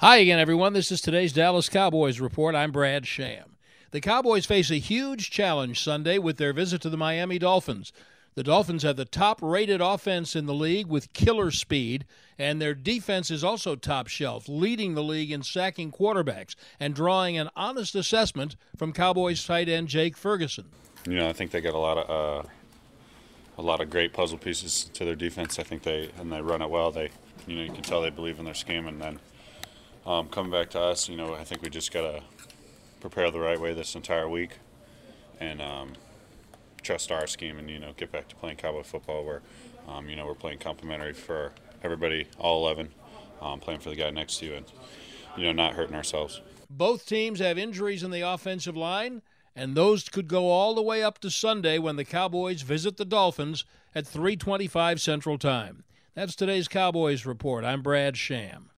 Hi again, everyone. This is today's Dallas Cowboys Report. I'm Brad Sham. The Cowboys face a huge challenge Sunday with their visit to the Miami Dolphins. The Dolphins have the top-rated offense in the league with killer speed, and their defense is also top shelf, leading the league in sacking quarterbacks and drawing an honest assessment from Cowboys tight end Jake Ferguson. You know, I think they got a lot of great puzzle pieces to their defense. I think they run it well. You can tell they believe in their scheme, and then coming back to us, I think we just got to prepare the right way this entire week, and trust our scheme, and get back to playing Cowboy football where we're playing complimentary for everybody, all 11, playing for the guy next to you, and not hurting ourselves. Both teams have injuries in the offensive line, and those could go all the way up to Sunday when the Cowboys visit the Dolphins at 3:25 Central Time. That's today's Cowboys Report. I'm Brad Sham.